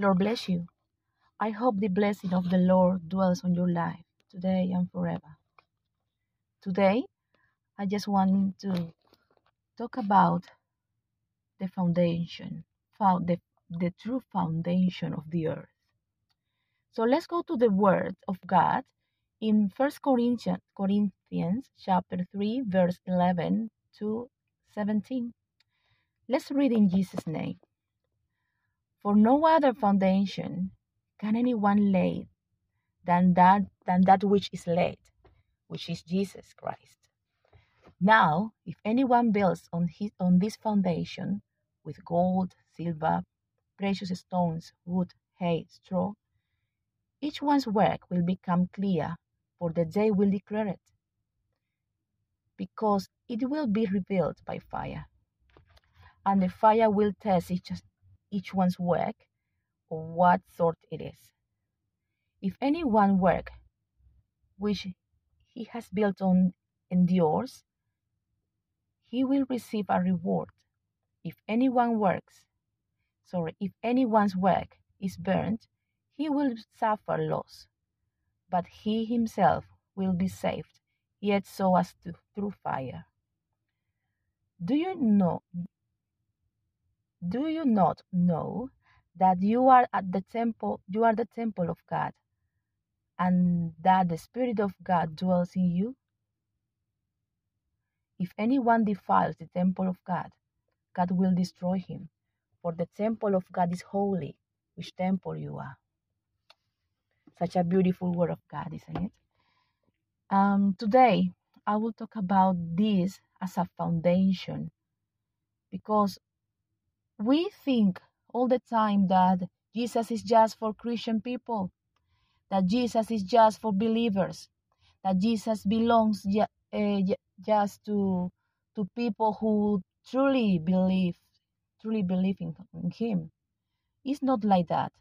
Lord bless you. I hope the blessing of the Lord dwells on your life today and forever. Today, I just want to talk about the foundation, the true foundation of the earth. So let's go to the Word of God in 1 Corinthians chapter 3, verse 11 to 17. Let's read in Jesus' name. For no other foundation can anyone lay than that which is laid, which is Jesus Christ. Now, if anyone builds on this foundation with gold, silver, precious stones, wood, hay, straw, each one's work will become clear, for the day will declare it, because it will be revealed by fire. And the fire will test each one's work of what sort it is. If any one work which he has built on endures, he will receive a reward. If anyone's work is burnt, he will suffer loss, but he himself will be saved, yet so as to through fire. Do you not know that you are the temple of God, and that the Spirit of God dwells in you? If anyone defiles the temple of God, God will destroy him, for the temple of God is holy, which temple you are. Such a beautiful word of God, isn't it? Today, I will talk about this as a foundation, because we think all the time that Jesus is just for Christian people, that Jesus is just for believers, that Jesus belongs just to people who truly believe in Him. It's not like that.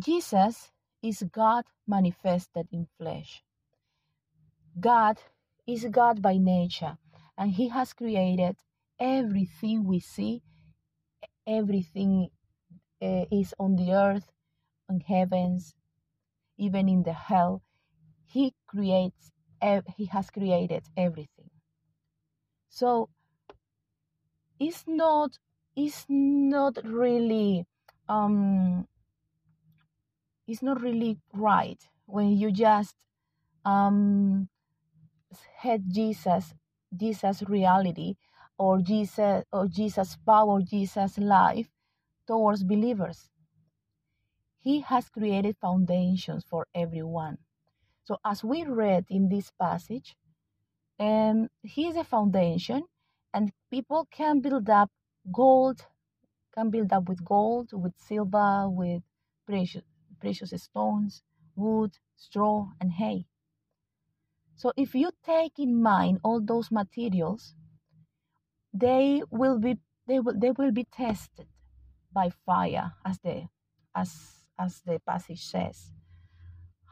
Jesus is God manifested in flesh. God is God by nature, and He has created everything we see. Everything is on the earth, on heavens, even in the hell. He has created everything. So it's not really right when you just hate Jesus reality, or Jesus power, Jesus life towards believers. He has created foundations for everyone. So as we read in this passage, He is a foundation, and people can build up with gold, with silver, with precious stones, wood, straw, and hay. So if you take in mind all those materials, they will be tested by fire, as the passage says.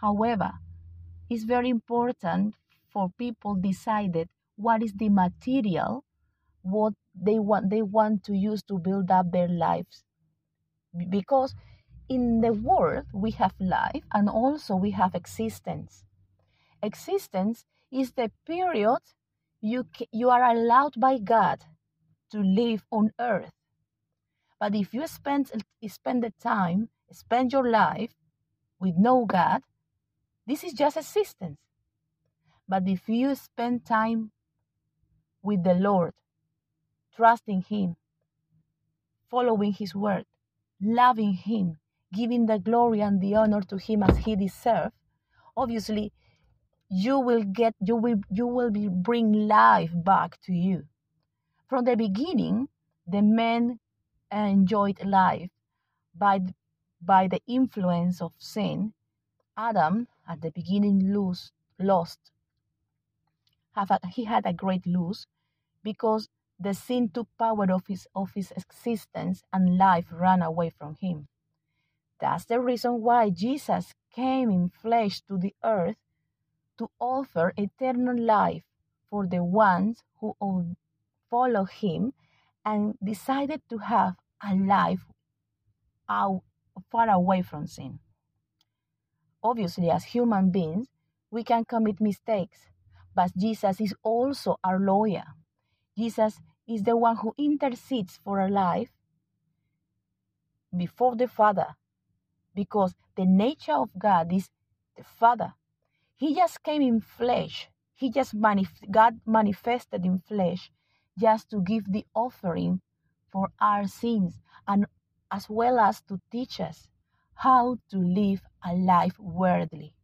However, it's very important for people decided what is the material, what they want to use to build up their lives, because in the world, we have life, and also we have existence. Existence is the period you are allowed by God to live on earth. But if you spend your life with no God, this is just existence. But if you spend time with the Lord, trusting Him, following His word, loving Him, giving the glory and the honor to Him as He deserves, obviously you will bring life back to you. From the beginning, the men enjoyed life by the influence of sin. Adam at the beginning had a great loss, because the sin took power of his existence, and life ran away from him. That's the reason why Jesus came in flesh to the earth, to offer eternal life for the ones who follow Him and decided to have a life are far away from sin. Obviously, as human beings, we can commit mistakes, but Jesus is also our lawyer. Jesus is the one who intercedes for our life before the Father, because the nature of God is the Father. He just came in flesh. He just God manifested in flesh just to give the offering for our sins, and as well as to teach us how to live a life worthily,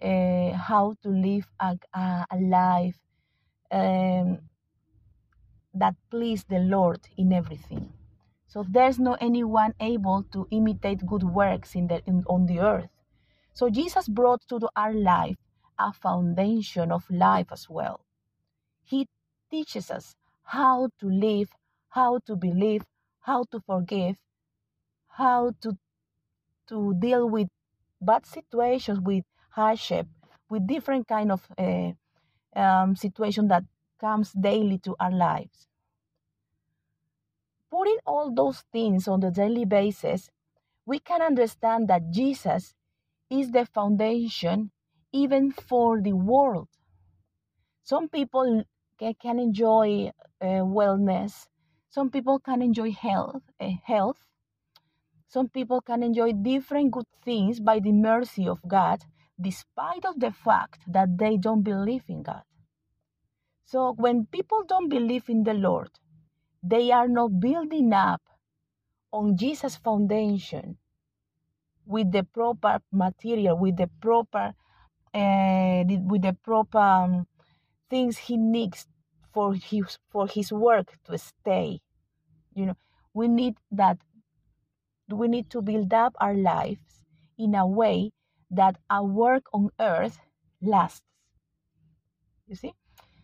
how to live a life that pleases the Lord in everything. So there's no anyone able to imitate good works on the earth. So Jesus brought to our life a foundation of life as well. He teaches us how to live, how to believe, how to forgive, how to deal with bad situations, with hardship, with different kind of situation that comes daily to our lives. Putting all those things on the daily basis, we can understand that Jesus is the foundation even for the world. Some people can enjoy wellness. Some people can enjoy health. Some people can enjoy different good things by the mercy of God, despite of the fact that they don't believe in God. So when people don't believe in the Lord, they are not building up on Jesus' foundation with the proper material, with the proper things he needs for his work to stay. You know, we need to build up our lives in a way that our work on earth lasts. You see?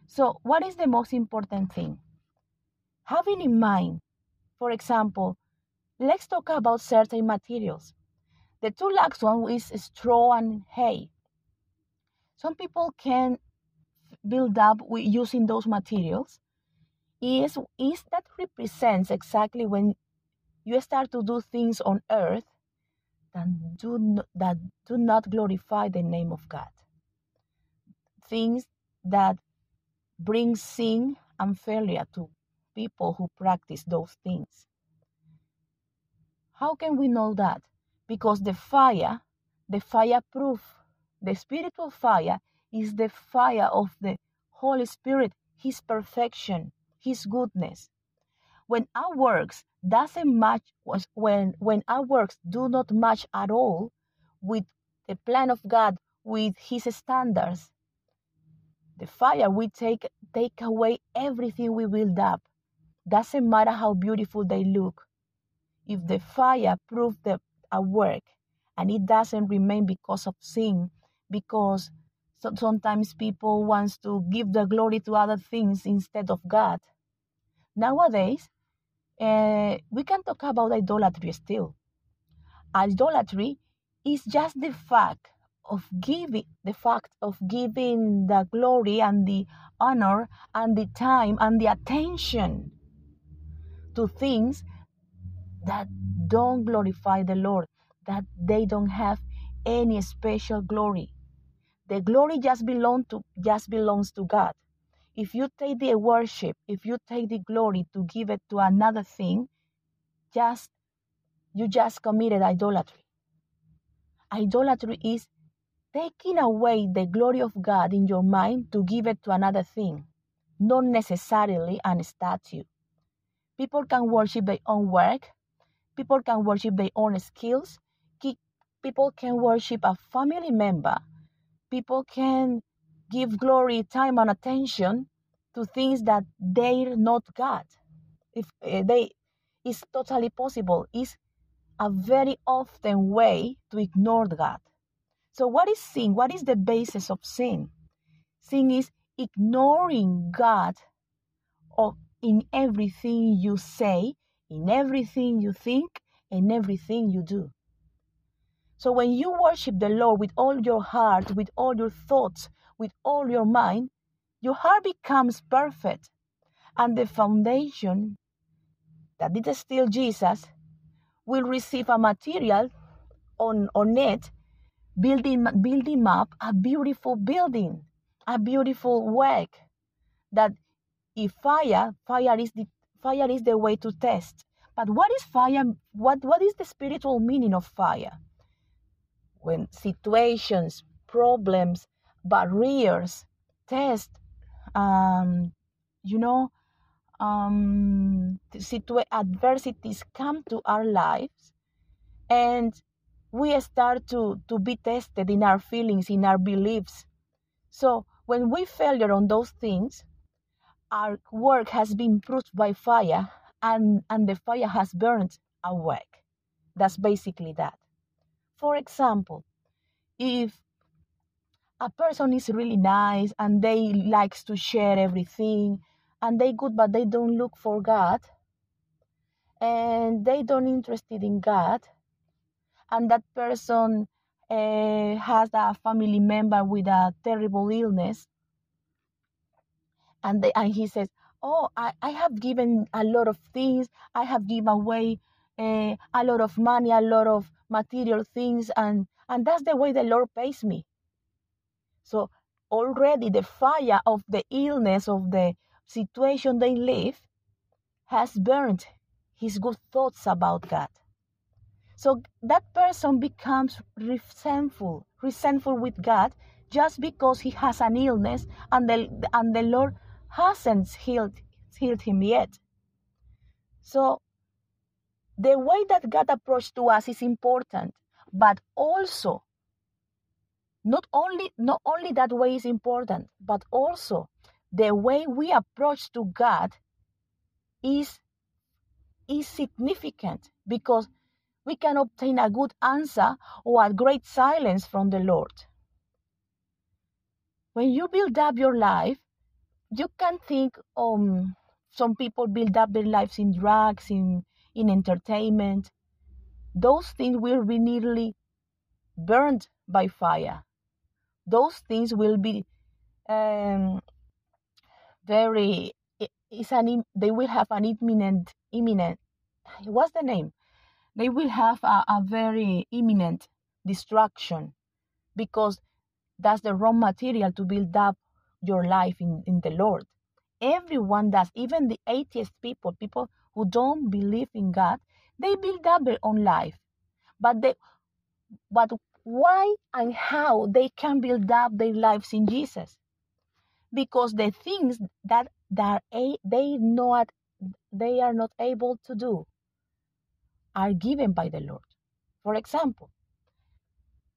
So what is the most important thing? Having in mind, for example, let's talk about certain materials. The two last one is straw and hay. Some people can build up with using those materials. Is that represents exactly when you start to do things on earth that do not glorify the name of God. Things that bring sin and failure to people who practice those things. How can we know that? Because the fire proof, the spiritual fire is the fire of the Holy Spirit, His perfection, His goodness. When our works doesn't match, when our works do not match at all with the plan of God, with His standards, the fire will take away everything we build up. Doesn't matter how beautiful they look. If the fire proves our work and it doesn't remain because of sin, because sometimes people want to give the glory to other things instead of God. Nowadays, we can talk about idolatry still. Idolatry is just the fact of giving the glory and the honor and the time and the attention to things that don't glorify the Lord, that they don't have any special glory. The glory just belongs to God. If you take the worship, if you take the glory to give it to another thing, you just committed idolatry. Idolatry is taking away the glory of God in your mind to give it to another thing, not necessarily a statue. People can worship their own work. People can worship their own skills. People can worship a family member. People can give glory, time, and attention to things that they're not God. It's totally possible. It's a very often way to ignore God. So what is sin? What is the basis of sin? Sin is ignoring God in everything you say, in everything you think, and everything you do. So when you worship the Lord with all your heart, with all your thoughts, with all your mind, your heart becomes perfect. And the foundation that is still Jesus will receive a material on it, building up a beautiful building, a beautiful work. That if fire is the way to test. But what is fire? What is the spiritual meaning of fire? When situations, problems, barriers, tests, adversities come to our lives, and we start to be tested in our feelings, in our beliefs. So when we failure on those things, our work has been proved by fire, and the fire has burned our work. That's basically that. For example, if a person is really nice and they likes to share everything and they good, but they don't look for God and they don't interested in God, and that person has a family member with a terrible illness, and he says, oh, I have given a lot of things, I have given away a lot of money, a lot of material things, and that's the way the Lord pays me. So already the fire of the illness, of the situation they live, has burned his good thoughts about God. So that person becomes resentful with God just because he has an illness and the Lord hasn't healed him yet. So the way that God approaches to us is important, but also not only that way is important, but also the way we approach to God is significant, because we can obtain a good answer or a great silence from the Lord. When you build up your life, you can think, some people build up their lives in drugs, in entertainment. Those things will be nearly burned by fire. Those things will be they will have an imminent. What's the name? They will have a very imminent destruction, because that's the wrong material to build up your life in the Lord. Everyone does, even the atheist people who don't believe in God, they build up their own life. But why and how they can build up their lives in Jesus? Because the things that they are not able to do are given by the Lord. For example,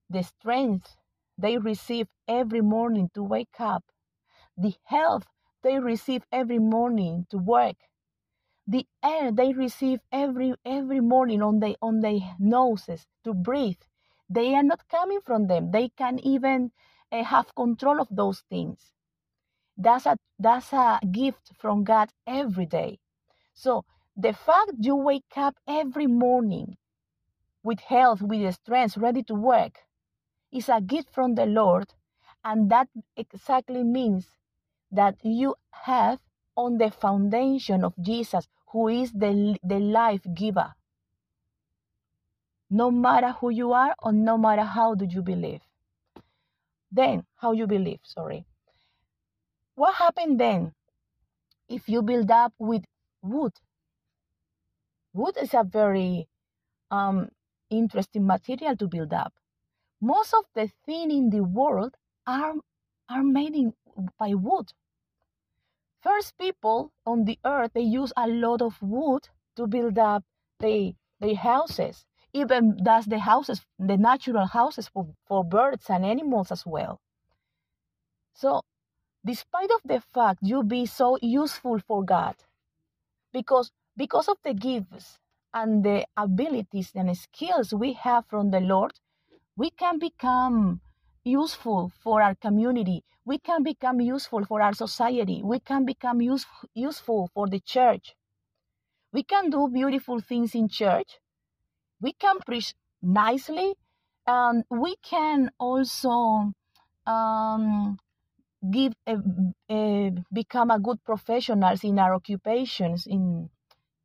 the strength they receive every morning to wake up, the health they receive every morning to work, the air they receive every morning on their noses to breathe, they are not coming from them. They can even have control of those things. That's a gift from God every day. So the fact you wake up every morning with health, with strength, ready to work, is a gift from the Lord, and that exactly means that you have on the foundation of Jesus, who is the life giver. No matter who you are, or no matter how you believe, sorry. What happened then if you build up with wood? Wood is a very interesting material to build up. Most of the things in the world are made by wood. First people on the earth, they use a lot of wood to build up their houses. Even that's the natural houses for birds and animals as well. So despite of the fact you be so useful for God, because of the gifts and the abilities and skills we have from the Lord, we can become useful for our community. We can become useful for our society. We can become useful for the church. We can do beautiful things in church. We can preach nicely, and we can also become a good professionals in our occupations in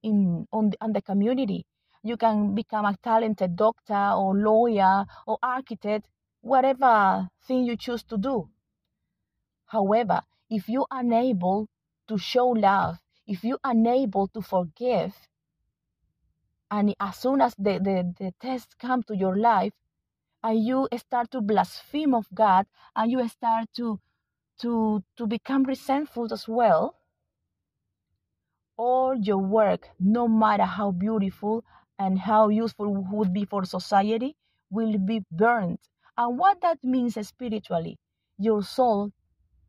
the community. You can become a talented doctor or lawyer or architect, whatever thing you choose to do. However, if you are unable to show love, if you are unable to forgive, and as soon as the tests come to your life, and you start to blaspheme of God, and you start to become resentful as well, all your work, no matter how beautiful and how useful it would be for society, will be burned. And what that means spiritually, your soul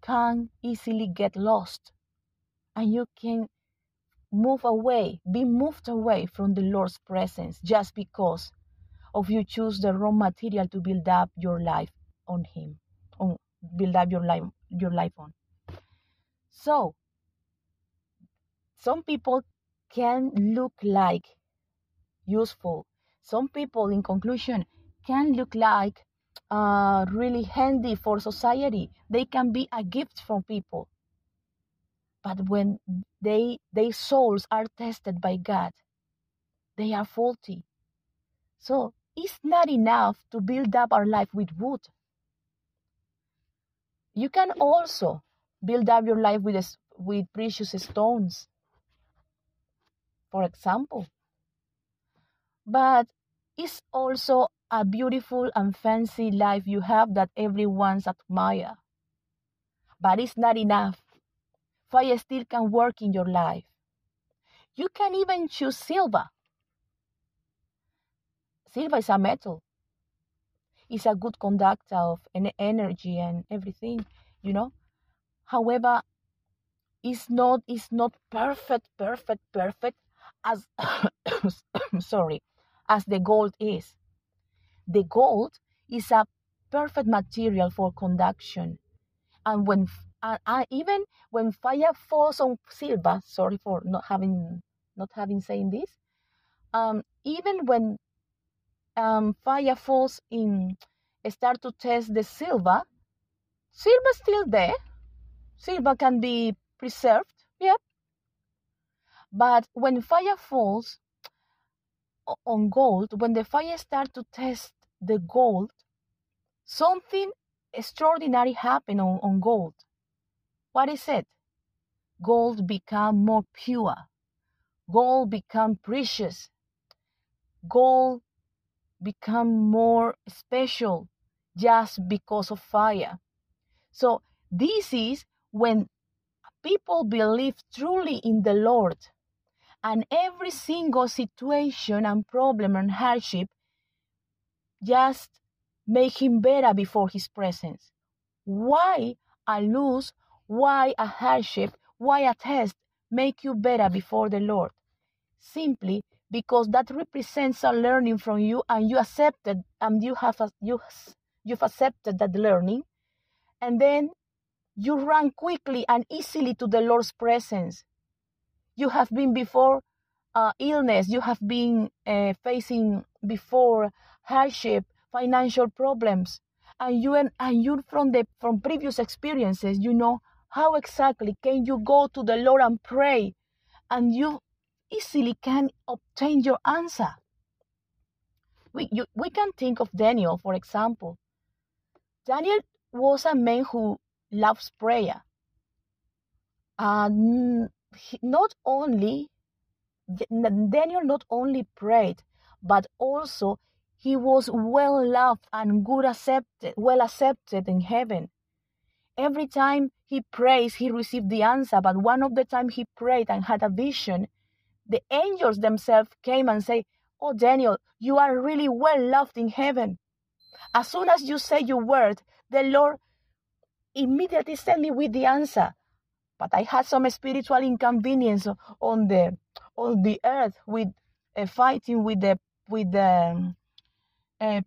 can easily get lost, and you can move away, be moved away from the Lord's presence just because of you choose the wrong material to build up your life on Him, on build up your life on. So, some people can look like useful. Some people, in conclusion, can look like really handy for society. They can be a gift from people. But when their souls are tested by God, they are faulty. So it's not enough to build up our life with wood. You can also build up your life with precious stones, for example. But it's also a beautiful and fancy life you have that everyone admires. But it's not enough. Fire still can work in your life. You can even choose silver. Silver is a metal. It's a good conductor of energy and everything, you know. However, it's not perfect as as the gold is. The gold is a perfect material for conduction, and even when fire falls on silver, sorry for not having saying this. Even when fire falls in, start to test the silver. Silver still there. Silver can be preserved, yep. But when fire falls on gold, when the fire starts to test the gold, something extraordinary happened on gold. What is it? Gold become more pure. Gold become precious. Gold become more special just because of fire. So this is when people believe truly in the Lord, and every single situation and problem and hardship just make him better before his presence. Why a loss? Why a hardship? Why a test make you better before the Lord? Simply because that represents a learning from you, and you accepted, and you've accepted that learning, and then you run quickly and easily to the Lord's presence. You have been before illness, you have been facing before hardship, financial problems, and you from previous experiences, you know how exactly can you go to the Lord and pray, and you easily can obtain your answer. We can think of Daniel, for example. Daniel was a man who loves prayer. Daniel not only prayed, but also he was well loved and well accepted in heaven. Every time he prays, he received the answer. But one of the time he prayed and had a vision, the angels themselves came and say, "Oh, Daniel, you are really well loved in heaven. As soon as you say your word, the Lord immediately sent me with the answer. But I had some spiritual inconvenience on the earth with fighting with the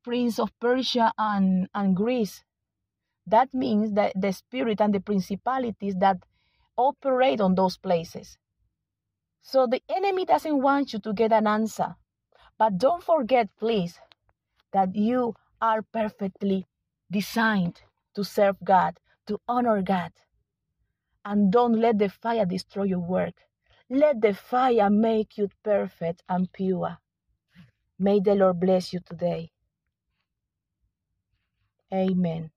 prince of Persia and Greece." That means that the spirit and the principalities that operate on those places. So the enemy doesn't want you to get an answer. But don't forget, please, that you are perfectly designed to serve God, to honor God. And don't let the fire destroy your work. Let the fire make you perfect and pure. May the Lord bless you today. Amen.